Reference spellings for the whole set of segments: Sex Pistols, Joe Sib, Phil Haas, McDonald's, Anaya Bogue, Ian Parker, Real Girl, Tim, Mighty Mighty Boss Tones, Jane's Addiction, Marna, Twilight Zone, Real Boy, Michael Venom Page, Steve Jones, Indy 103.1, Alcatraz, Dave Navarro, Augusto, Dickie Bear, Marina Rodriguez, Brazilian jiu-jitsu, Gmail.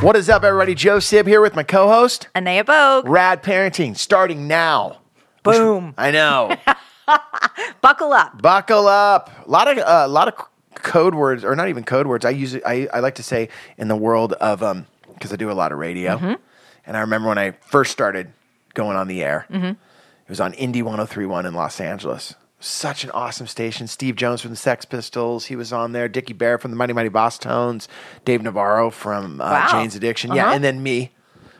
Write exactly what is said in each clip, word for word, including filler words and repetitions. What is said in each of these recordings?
What is up, everybody? Joe Sib here with my co-host, Anaya Bogue. Rad parenting starting now. Boom. Which, I know. Buckle up. Buckle up. A lot of, uh, a lot of code words, or not even code words. I use I, I like to say in the world of, um, because I do a lot of radio. Mm-hmm. And I remember when I first started going on the air, mm-hmm. it was on Indy one oh three point one in Los Angeles. Such an awesome station. Steve Jones from the Sex Pistols, he was on there. Dickie Bear from the Mighty Mighty Boss Tones. Dave Navarro from uh, wow. Jane's Addiction. Uh-huh. Yeah, and then me.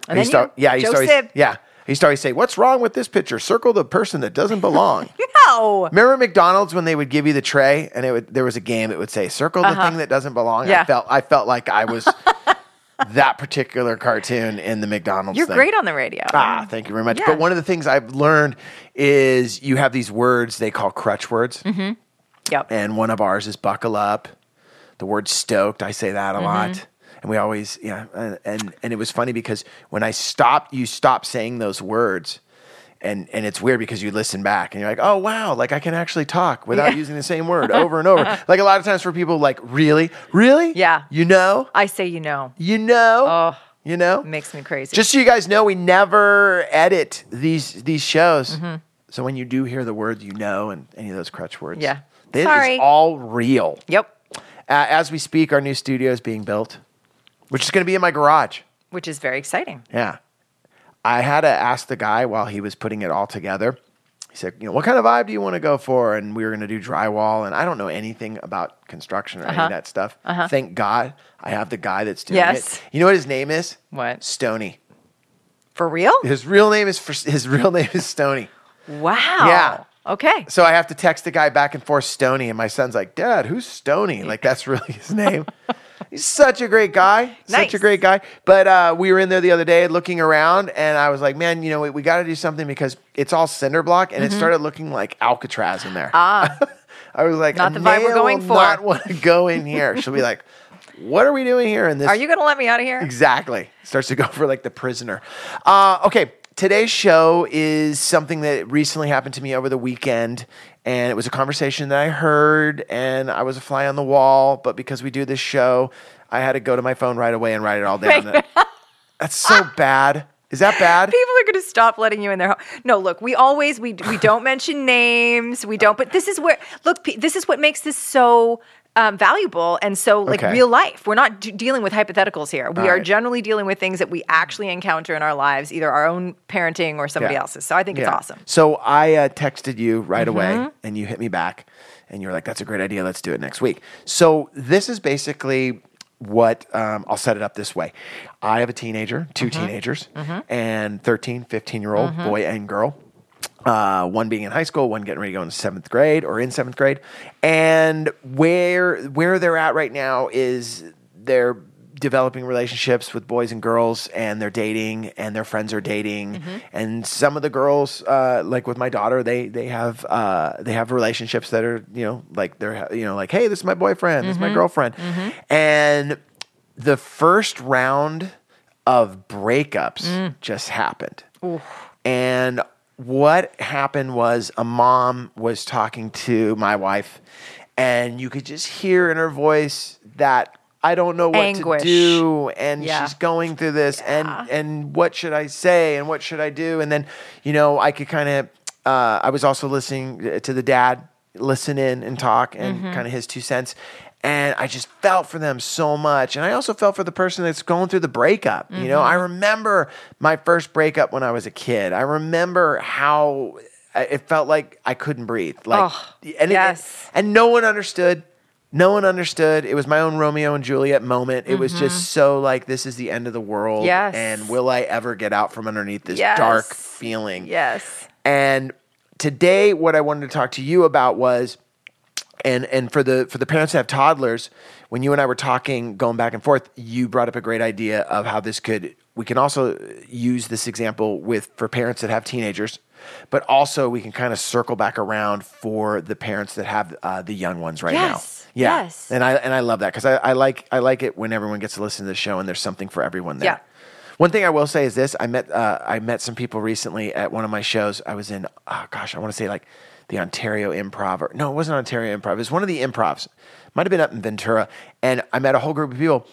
And I then start, yeah, Joe always, Sib. Yeah, he used to always say, "What's wrong with this picture? Circle the person that doesn't belong." No. Remember McDonald's when they would give you the tray and it would, there was a game that would say, "Circle the uh-huh. thing that doesn't belong." Yeah. I felt I felt like I was. That particular cartoon in the McDonald's You're thing. Great on the radio. Ah, thank you very much. Yeah. But one of the things I've learned is you have these words they call crutch words. Mm-hmm. Yep. And one of ours is buckle up. The word stoked, I say that a mm-hmm. lot. And we always, yeah. And, and it was funny because when I stopped, you stopped saying those words. And and it's weird because you listen back and you're like, oh, wow, like I can actually talk without yeah. using the same word over and over. Like a lot of times for people like, really? Really? Yeah. You know? I say you know. You know? Oh. You know? It makes me crazy. Just so you guys know, we never edit these these shows. Mm-hmm. So when you do hear the words you know and any of those crutch words. Yeah. This Sorry. is all real. Yep. Uh, as we speak, our new studio is being built, which is going to be in my garage. Which is very exciting. Yeah. I had to ask the guy while he was putting it all together. He said, you know, what kind of vibe do you want to go for? And we were going to do drywall. And I don't know anything about construction or uh-huh. any of that stuff. Uh-huh. Thank God I have the guy that's doing yes. it. You know what his name is? What? Stoney. For real? His real name is for, his real name is Stoney. Wow. Yeah. Okay. So I have to text the guy back and forth, Stoney. And my son's like, Dad, who's Stoney? Like, that's really his name. He's such a great guy. Nice. Such a great guy. But uh, we were in there the other day looking around, and I was like, man, you know, we, we got to do something because it's all cinder block, and mm-hmm. it started looking like Alcatraz in there. Ah. I was like, not the vibe we're going for. I do not want to go in here. She'll be like, what are we doing here in this? Are you going to let me out of here? Exactly. Starts to go for like the prisoner. Uh, okay. Today's show is something that recently happened to me over the weekend, and it was a conversation that I heard, and I was a fly on the wall, but because we do this show, I had to go to my phone right away and write it all down. That's so bad. Is that bad? People are going to stop letting you in their home. No, look, we always, we we don't mention names, we don't, but this is where, look, this is what makes this so Um, valuable and so like okay. real life. We're not d- dealing with hypotheticals here. We All are right. generally dealing with things that we actually encounter in our lives, either our own parenting or somebody yeah. else's. So I think yeah. it's awesome. So I uh, texted you right mm-hmm. away and you hit me back and you were like, that's a great idea. Let's do it next week. So this is basically what, um, I'll set it up this way. I have a teenager, two mm-hmm. teenagers mm-hmm. and thirteen, fifteen year old mm-hmm. boy and girl. Uh, one being in high school, one getting ready to go in seventh grade or in seventh grade. And where where they're at right now is they're developing relationships with boys and girls, and they're dating, and their friends are dating. Mm-hmm. And some of the girls, uh, like with my daughter, they they have uh, they have relationships that are, you know, like they're, you know, like, hey, this is my boyfriend, mm-hmm. this is my girlfriend. Mm-hmm. And the first round of breakups mm. just happened. Oof. And what happened was a mom was talking to my wife, and you could just hear in her voice that I don't know what Anguish. to do, and yeah. she's going through this, yeah. and and what should I say, and what should I do? And then, you know, I could kind of, uh, I was also listening to the dad listen in and talk and mm-hmm. kind of his two cents. And I just felt for them so much. And I also felt for the person that's going through the breakup. Mm-hmm. You know, I remember my first breakup when I was a kid. I remember how it felt like I couldn't breathe. Like, oh, and yes. It, and no one understood. No one understood. It was my own Romeo and Juliet moment. It mm-hmm. was just so like, this is the end of the world. Yes. And will I ever get out from underneath this yes. dark feeling? Yes. And today, what I wanted to talk to you about was, And and for the for the parents that have toddlers, when you and I were talking, going back and forth, you brought up a great idea of how this could, we can also use this example with for parents that have teenagers, but also we can kind of circle back around for the parents that have uh, the young ones right yes. now. Yeah. Yes. And I and I love that because I, I like I like it when everyone gets to listen to the show and there's something for everyone there. Yeah. One thing I will say is this: I met uh, I met some people recently at one of my shows. I was in, oh gosh, I want to say like. the Ontario Improv. Or, no, it wasn't Ontario Improv. It was one of the Improvs. Might have been up in Ventura. And I met a whole group of people.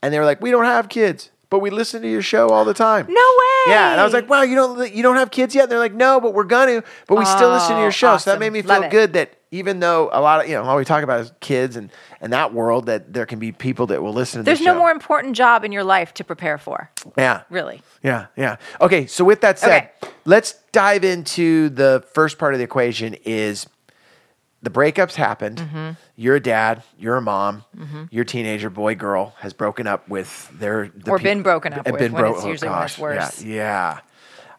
And they were like, we don't have kids. but we listen to your show all the time. No way. Yeah, and I was like, wow, you don't you don't have kids yet? And they're like, no, but we're gonna, but we oh, still listen to your show. Awesome. So that made me feel good that even though a lot of, you know, all we talk about is kids and, and that world, that there can be people that will listen to this show. There's no more important job in your life to prepare for. Yeah. Really. Yeah, yeah. Okay, so with that said, okay. let's dive into the first part of the equation is the breakups happened. Mm-hmm. You're a dad. You're a mom. Mm-hmm. Your teenager, boy, girl, has broken up with their... The or pe- been broken up b- with been when bro- it's usually oh, much worse. Yeah, yeah.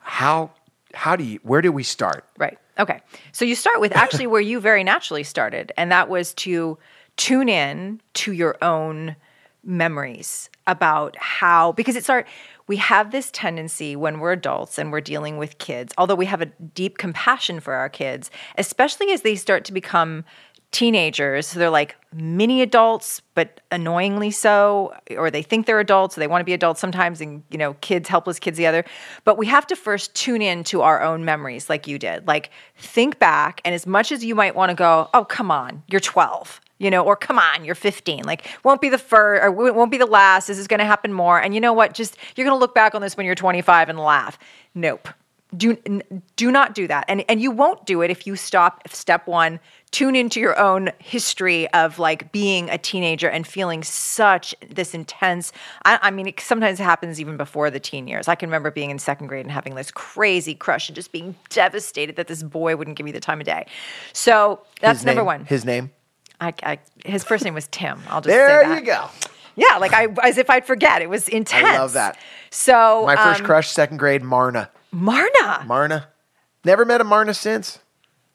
How, how do you... Where do we start? Right. Okay. So you start with actually where you very naturally started, and that was to tune in to your own memories about how... Because it's our... We have this tendency when we're adults and we're dealing with kids, although we have a deep compassion for our kids, especially as they start to become teenagers. So they're like mini adults, but annoyingly so, or they think they're adults, or they want to be adults sometimes, and, you know, kids, helpless kids the other. But we have to first tune in to our own memories like you did. Like, think back, and as much as you might want to go, oh, come on, you're twelve. You know, or come on, you're fifteen. Like, won't be the first, or won't be the last. This is going to happen more. And you know what? Just you're going to look back on this when you're twenty-five and laugh. Nope. Do do not do that. And and you won't do it if you stop. If step one, tune into your own history of like being a teenager and feeling such this intense. I, I mean, it sometimes happens even before the teen years. I can remember being in second grade and having this crazy crush and just being devastated that this boy wouldn't give me the time of day. So that's number one. His name. I, I, his first name was Tim. I'll just there say that. There you go. Yeah, like I, as if I'd forget. It was intense. I love that. So my first um, crush, second grade, Marna. Marna. Marna. Never met a Marna since.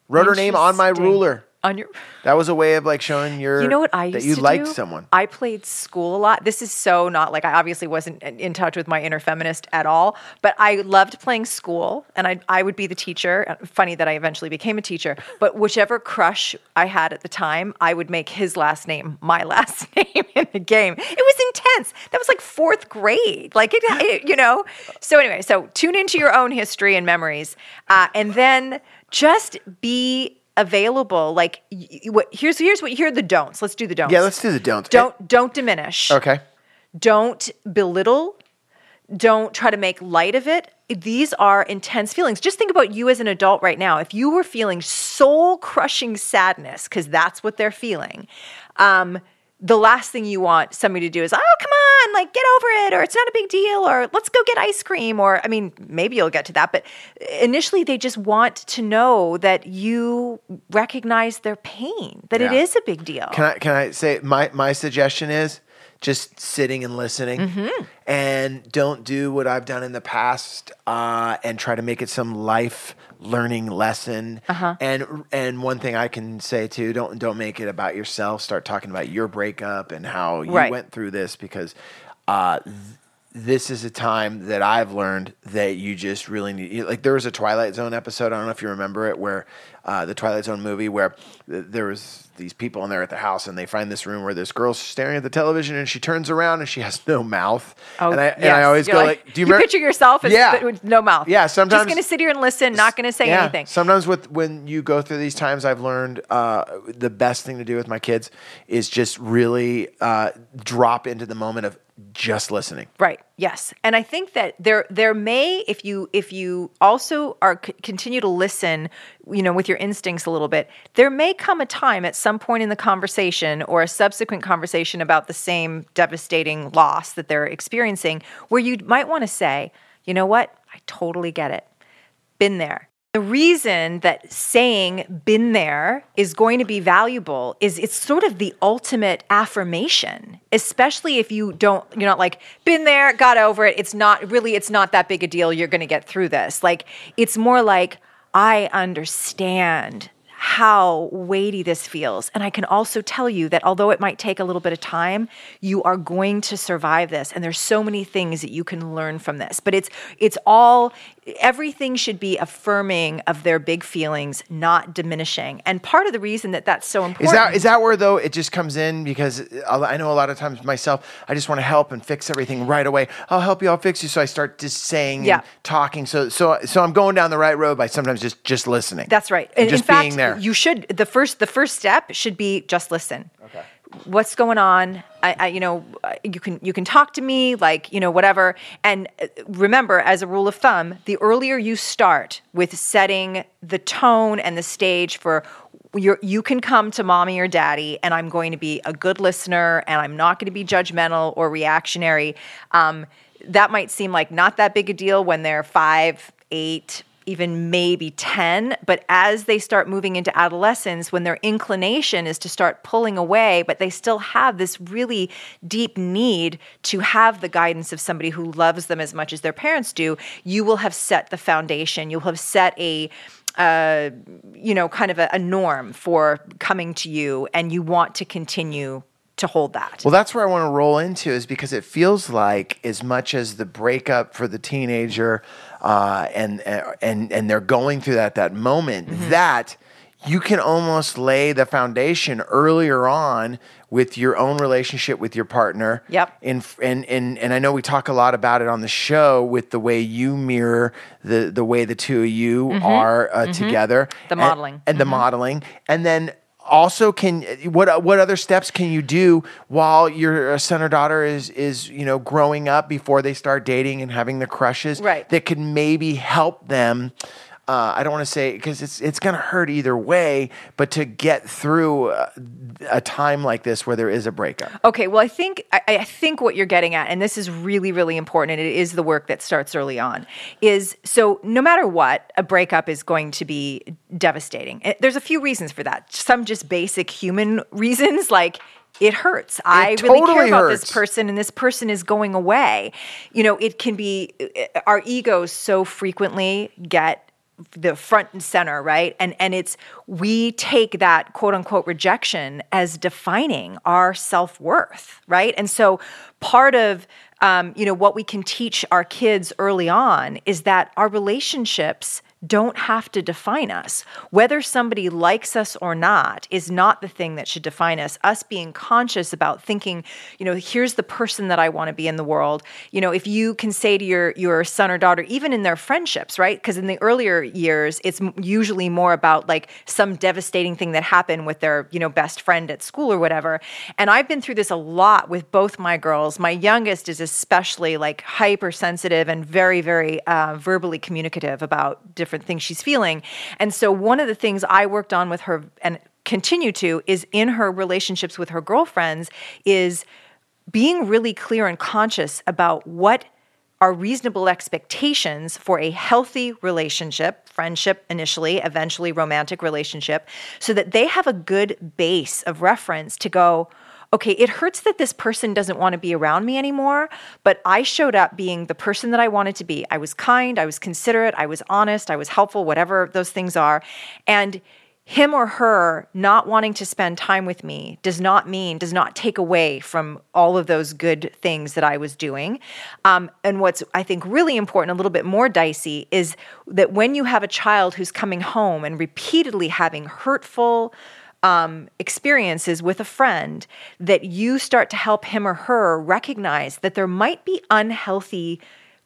Wrote her name on my ruler. On your. That was a way of like showing your. You know what I used that you to liked do? Someone. I played school a lot. This is so not like I obviously wasn't in touch with my inner feminist at all, but I loved playing school, and I I would be the teacher. Funny that I eventually became a teacher, but whichever crush I had at the time, I would make his last name my last name in the game. It was intense. That was like fourth grade, like it, it, you know. So anyway, so tune into your own history and memories, uh, and then just be. Available, like what? Here's here's what. Here are the don'ts. Let's do the don'ts. Yeah, let's do the don'ts. Don't don't diminish. Okay. Don't belittle. Don't try to make light of it. These are intense feelings. Just think about you as an adult right now. If you were feeling soul-crushing sadness, because that's what they're feeling, um, the last thing you want somebody to do is, oh, come on, like get over it, or it's not a big deal, or let's go get ice cream, or I mean, maybe you'll get to that, but initially they just want to know that you recognize their pain, that yeah. it is a big deal. Can I can I say my my suggestion is just sitting and listening, mm-hmm. and don't do what I've done in the past uh, and try to make it some life learning lesson. Uh-huh. And and one thing I can say too, don't don't make it about yourself. Start talking about your breakup and how you right. went through this, because uh, th- this is a time that I've learned that you just really need. Like there was a Twilight Zone episode. I don't know if you remember it, where uh, the Twilight Zone movie where th- there was. These people in there at the house, and they find this room where this girl's staring at the television, and she turns around and she has no mouth. Oh, and I, yes. and I always You're go like, like, do you, you remember? Picture yourself as yeah. with no mouth. Yeah, sometimes just going to sit here and listen, not going to say yeah. anything. Sometimes with when you go through these times, I've learned uh, the best thing to do with my kids is just really uh, drop into the moment of just listening. Right. Yes. And I think that there there may, if you if you also are c- continue to listen, you know, with your instincts a little bit, there may come a time at some point in the conversation or a subsequent conversation about the same devastating loss that they're experiencing where you might want to say, you know what? I totally get it. Been there. The reason that saying been there is going to be valuable is it's sort of the ultimate affirmation, especially if you don't, you're not like, been there, got over it. It's not really, it's not that big a deal. You're going to get through this. Like, it's more like, I understand how weighty this feels. And I can also tell you that although it might take a little bit of time, you are going to survive this. And there's so many things that you can learn from this. But it's it's all, everything should be affirming of their big feelings, not diminishing. And part of the reason that that's so important. Is that, is that where, though, it just comes in? Because I know a lot of times myself, I just want to help and fix everything right away. I'll help you, I'll fix you. So I start just saying yeah. and talking. So so so I'm going down the right road by sometimes just, just listening. That's right. And and just in fact, being there. You should, the first the first step should be just listen. Okay. what's going on? I, I, you know, you can you can talk to me, like, you know, whatever. And remember, as a rule of thumb, the earlier you start with setting the tone and the stage for your, you can come to mommy or daddy, and I'm going to be a good listener, and I'm not going to be judgmental or reactionary. Um, that might seem like not that big a deal when they're five, eight, even maybe ten, but as they start moving into adolescence, when their inclination is to start pulling away, but they still have this really deep need to have the guidance of somebody who loves them as much as their parents do, you will have set the foundation. You'll have set a, uh, you know, kind of a, a norm for coming to you, and you want to continue to hold that. Well, that's where I want to roll into, is because it feels like, as much as the breakup for the teenager uh, and and and they're going through that that moment, mm-hmm. that you can almost lay the foundation earlier on with your own relationship with your partner. Yep. And and and and I know we talk a lot about it on the show, with the way you mirror the the way the two of you mm-hmm. are uh, mm-hmm. together, the modeling and, and mm-hmm. the modeling, and then. Also, can what what other steps can you do while your son or daughter is is you know growing up, before they start dating and having the crushes, right, that could maybe help them? Uh, I don't want to say, because it's it's going to hurt either way, but to get through a, a time like this where there is a breakup. Okay, well, I think I, I think what you're getting at, and this is really, really important, and it is the work that starts early on, is so no matter what, a breakup is going to be devastating. There's a few reasons for that. Some just basic human reasons, like, it hurts. It I really totally care about hurts. This person, and this person is going away. You know, it can be, our egos so frequently get the front and center, right? And and it's, we take that quote unquote rejection as defining our self-worth, right? And so part of um, you know, what we can teach our kids early on is that our relationships don't have to define us. Whether somebody likes us or not is not the thing that should define us. Us being conscious about thinking, you know, here's the person that I want to be in the world. You know, if you can say to your your son or daughter, even in their friendships, right? Because in the earlier years, it's usually more about like some devastating thing that happened with their, you know, best friend at school or whatever. And I've been through this a lot with both my girls. My youngest is especially like hypersensitive and very, very uh, verbally communicative about different different things she's feeling. And so one of the things I worked on with her and continue to is in her relationships with her girlfriends is being really clear and conscious about what are reasonable expectations for a healthy relationship, friendship initially, eventually romantic relationship, so that they have a good base of reference to go, okay, it hurts that this person doesn't want to be around me anymore, but I showed up being the person that I wanted to be. I was kind, I was considerate, I was honest, I was helpful, whatever those things are. And him or her not wanting to spend time with me does not mean, does not take away from all of those good things that I was doing. Um, and what's, I think, really important, a little bit more dicey, is that when you have a child who's coming home and repeatedly having hurtful Um, experiences with a friend, that you start to help him or her recognize that there might be unhealthy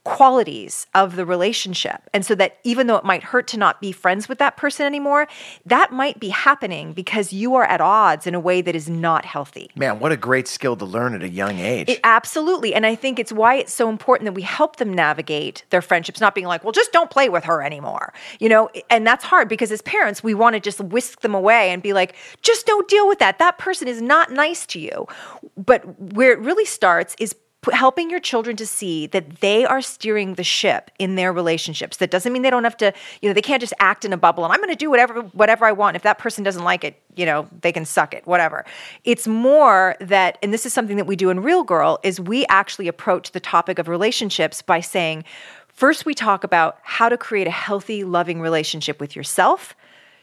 qualities of the relationship. And so that even though it might hurt to not be friends with that person anymore, that might be happening because you are at odds in a way that is not healthy. Man, what a great skill to learn at a young age. It, absolutely. And I think it's why it's so important that we help them navigate their friendships, not being like, well, just don't play with her anymore. You know, and that's hard because as parents, we want to just whisk them away and be like, just don't deal with that. That person is not nice to you. But where it really starts is helping your children to see that they are steering the ship in their relationships. That doesn't mean they don't have to, you know, they can't just act in a bubble and I'm going to do whatever whatever I want. If that person doesn't like it, you know, they can suck it, whatever. It's more that, and this is something that we do in Real Girl, is we actually approach the topic of relationships by saying, first we talk about how to create a healthy, loving relationship with yourself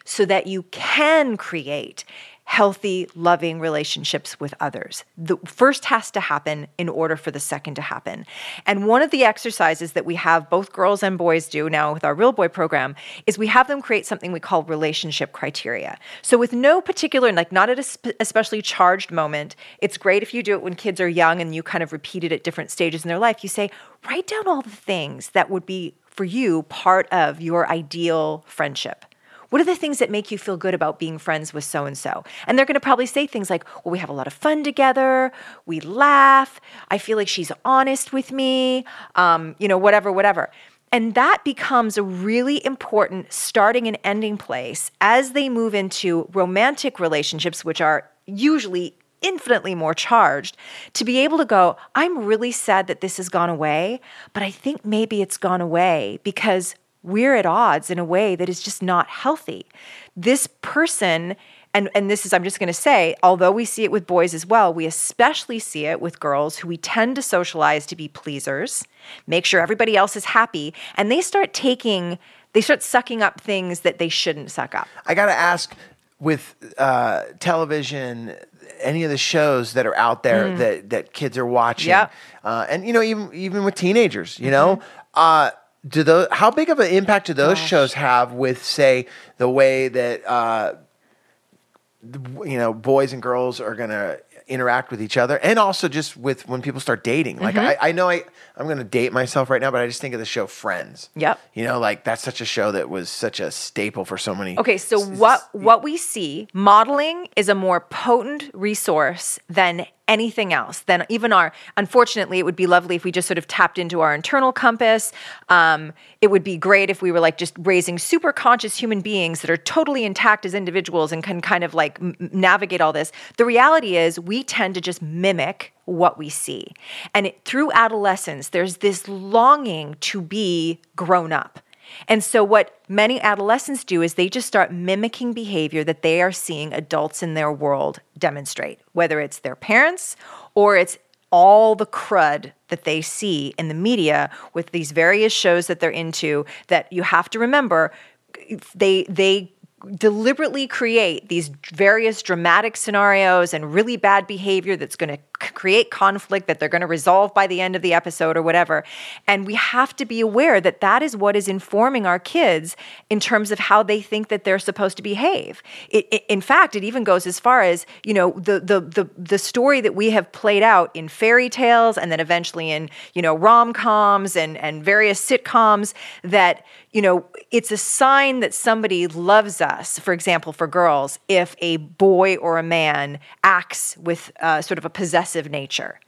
so that you can create healthy, loving relationships with others. The first has to happen in order for the second to happen. And one of the exercises that we have both girls and boys do now with our Real Boy program is we have them create something we call relationship criteria. So with no particular, like not at a sp- especially charged moment, it's great if you do it when kids are young and you kind of repeat it at different stages in their life. You say, write down all the things that would be for you part of your ideal friendship. What are the things that make you feel good about being friends with so-and-so? And they're going to probably say things like, well, we have a lot of fun together. We laugh. I feel like she's honest with me, um, you know, whatever, whatever. And that becomes a really important starting and ending place as they move into romantic relationships, which are usually infinitely more charged, to be able to go, I'm really sad that this has gone away, but I think maybe it's gone away because we're at odds in a way that is just not healthy. This person, and, and this is, I'm just going to say, although we see it with boys as well, we especially see it with girls who we tend to socialize to be pleasers, make sure everybody else is happy, and they start taking, they start sucking up things that they shouldn't suck up. I got to ask, with uh, television, any of the shows that are out there mm. that, that kids are watching, yep. uh, and, you know, even even with teenagers, you mm-hmm. know, uh, do those, how big of an impact do those Gosh. shows have with, say, the way that, uh, you know, boys and girls are going to interact with each other, and also just with when people start dating? Like, mm-hmm. I, I know I, I'm going to date myself right now, but I just think of the show Friends. Yep. You know, like, that's such a show that was such a staple for so many. Okay, so s- what s- what we see, modeling is a more potent resource than anything else, than even our, unfortunately, it would be lovely if we just sort of tapped into our internal compass. Um, it would be great if we were like just raising super conscious human beings that are totally intact as individuals and can kind of like m- navigate all this. The reality is we tend to just mimic what we see. And it, through adolescence, there's this longing to be grown up. And so what many adolescents do is they just start mimicking behavior that they are seeing adults in their world demonstrate, whether it's their parents or it's all the crud that they see in the media with these various shows that they're into, that you have to remember, they they deliberately create these various dramatic scenarios and really bad behavior that's going to create conflict that they're going to resolve by the end of the episode or whatever. And we have to be aware that that is what is informing our kids in terms of how they think that they're supposed to behave. It, it, in fact, it even goes as far as, you know, the, the the the story that we have played out in fairy tales and then eventually in, you know, rom-coms and, and various sitcoms that, you know, it's a sign that somebody loves us, for example, for girls, if a boy or a man acts with uh, sort of a possessive nature.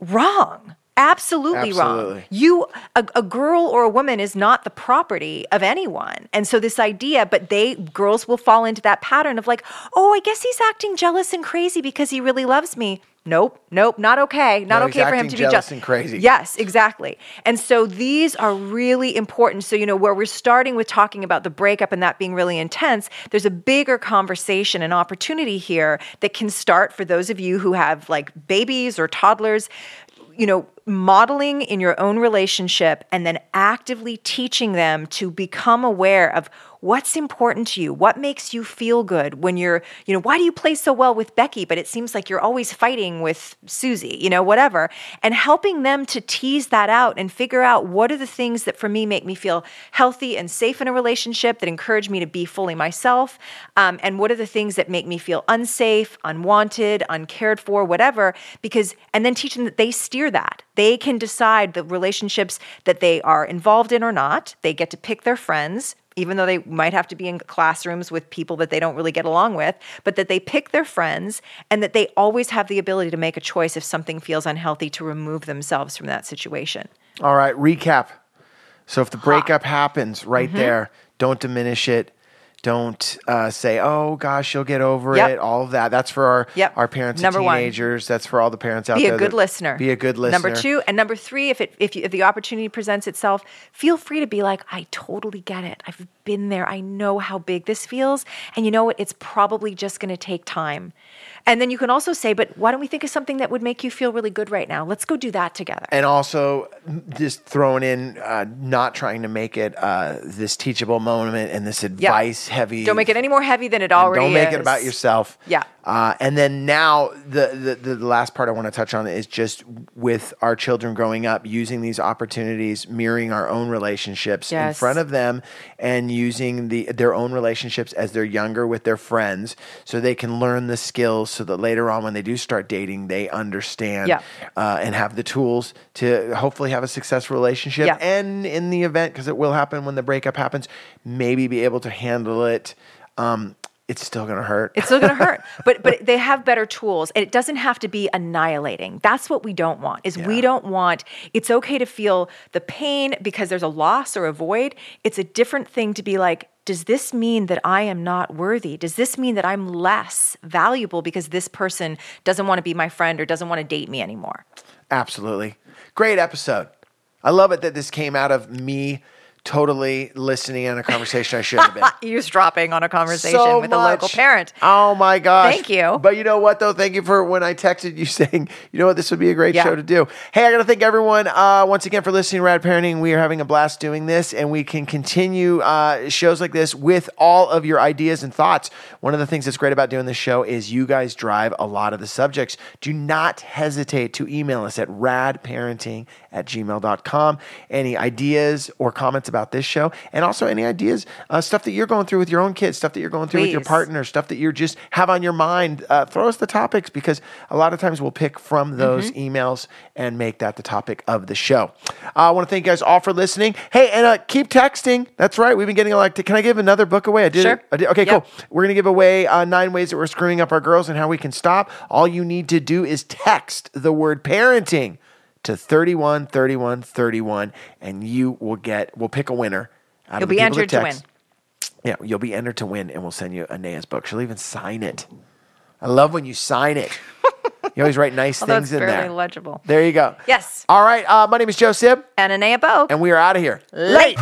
Wrong. Absolutely, Absolutely. wrong. You, a, a girl or a woman is not the property of anyone. And so this idea, but they, girls will fall into that pattern of like, oh, I guess he's acting jealous and crazy because he really loves me. Nope, nope, not okay. Not no, okay for him to be jealous, jealous and crazy. Yes, exactly. And so these are really important. So, you know, where we're starting with talking about the breakup and that being really intense, there's a bigger conversation and opportunity here that can start for those of you who have like babies or toddlers, you know, modeling in your own relationship and then actively teaching them to become aware of what's important to you, what makes you feel good when you're, you know, why do you play so well with Becky, but it seems like you're always fighting with Susie, you know, whatever, and helping them to tease that out and figure out what are the things that for me make me feel healthy and safe in a relationship, that encourage me to be fully myself, um, and what are the things that make me feel unsafe, unwanted, uncared for, whatever, because, and then teach them that they steer that. They can decide the relationships that they are involved in or not. They get to pick their friends, even though they might have to be in classrooms with people that they don't really get along with, but that they pick their friends and that they always have the ability to make a choice if something feels unhealthy to remove themselves from that situation. All right, recap. So if the breakup huh. happens right mm-hmm. there, don't diminish it. Don't uh, say, oh, gosh, you'll get over yep. it, all of that. That's for our, yep. our parents number and teenagers. One. That's for all the parents out be there. Be a good that, listener. Be a good listener. Number two. And number three, if, it, if, you, if the opportunity presents itself, feel free to be like, I totally get it. I've been there. I know how big this feels. And you know what? It's probably just going to take time. And then you can also say, but why don't we think of something that would make you feel really good right now? Let's go do that together. And also just throwing in, uh, not trying to make it uh, this teachable moment and this advice yep. heavy. Don't make it any more heavy than it already is. Don't make is. it about yourself. Yeah. Uh, and then now the, the, the last part I want to touch on is just with our children growing up, using these opportunities, mirroring our own relationships yes. in front of them and using the their own relationships as they're younger with their friends so they can learn the skills skills so that later on when they do start dating, they understand yeah. uh, and have the tools to hopefully have a successful relationship. Yeah. And in the event, because it will happen when the breakup happens, maybe be able to handle it. Um, It's still going to hurt. It's still going to hurt. But but they have better tools, and it doesn't have to be annihilating. That's what we don't want, is yeah. we don't want, it's okay to feel the pain because there's a loss or a void. It's a different thing to be like, does this mean that I am not worthy? Does this mean that I'm less valuable because this person doesn't want to be my friend or doesn't want to date me anymore? Absolutely. Great episode. I love it that this came out of me totally listening on a conversation I shouldn't have been. Eavesdropping on a conversation so with much. a local parent. Oh my gosh. Thank you. But you know what though? Thank you for when I texted you saying, you know what, this would be a great yeah. show to do. Hey, I got to thank everyone uh, once again for listening to Rad Parenting. We are having a blast doing this, and we can continue uh, shows like this with all of your ideas and thoughts. One of the things that's great about doing this show is you guys drive a lot of the subjects. Do not hesitate to email us at radparenting at gmail dot com. Any ideas or comments about About this show, and also any ideas, uh, stuff that you're going through with your own kids, stuff that you're going through Please. with your partner, stuff that you just have on your mind. Uh, throw us the topics, because a lot of times we'll pick from those mm-hmm. emails and make that the topic of the show. Uh, I want to thank you guys all for listening. Hey, and uh, keep texting. That's right. We've been getting a lot. Can I give another book away? I did. Sure. I did. Okay, yep. Cool. We're going to give away uh, nine ways that we're screwing up our girls and how we can stop. All you need to do is text the word parenting to thirty-one thirty-one thirty-one, and you will get, we'll pick a winner out of the people that text. You'll be entered to win. Yeah, you'll be entered to win, and we'll send you Anaya's book. She'll even sign it. I love when you sign it. You always write nice things in there. Although it's barely legible. There you go. Yes. All right, uh, my name is Joe Sib. And Anaya Bogue. And we are out of here. Late!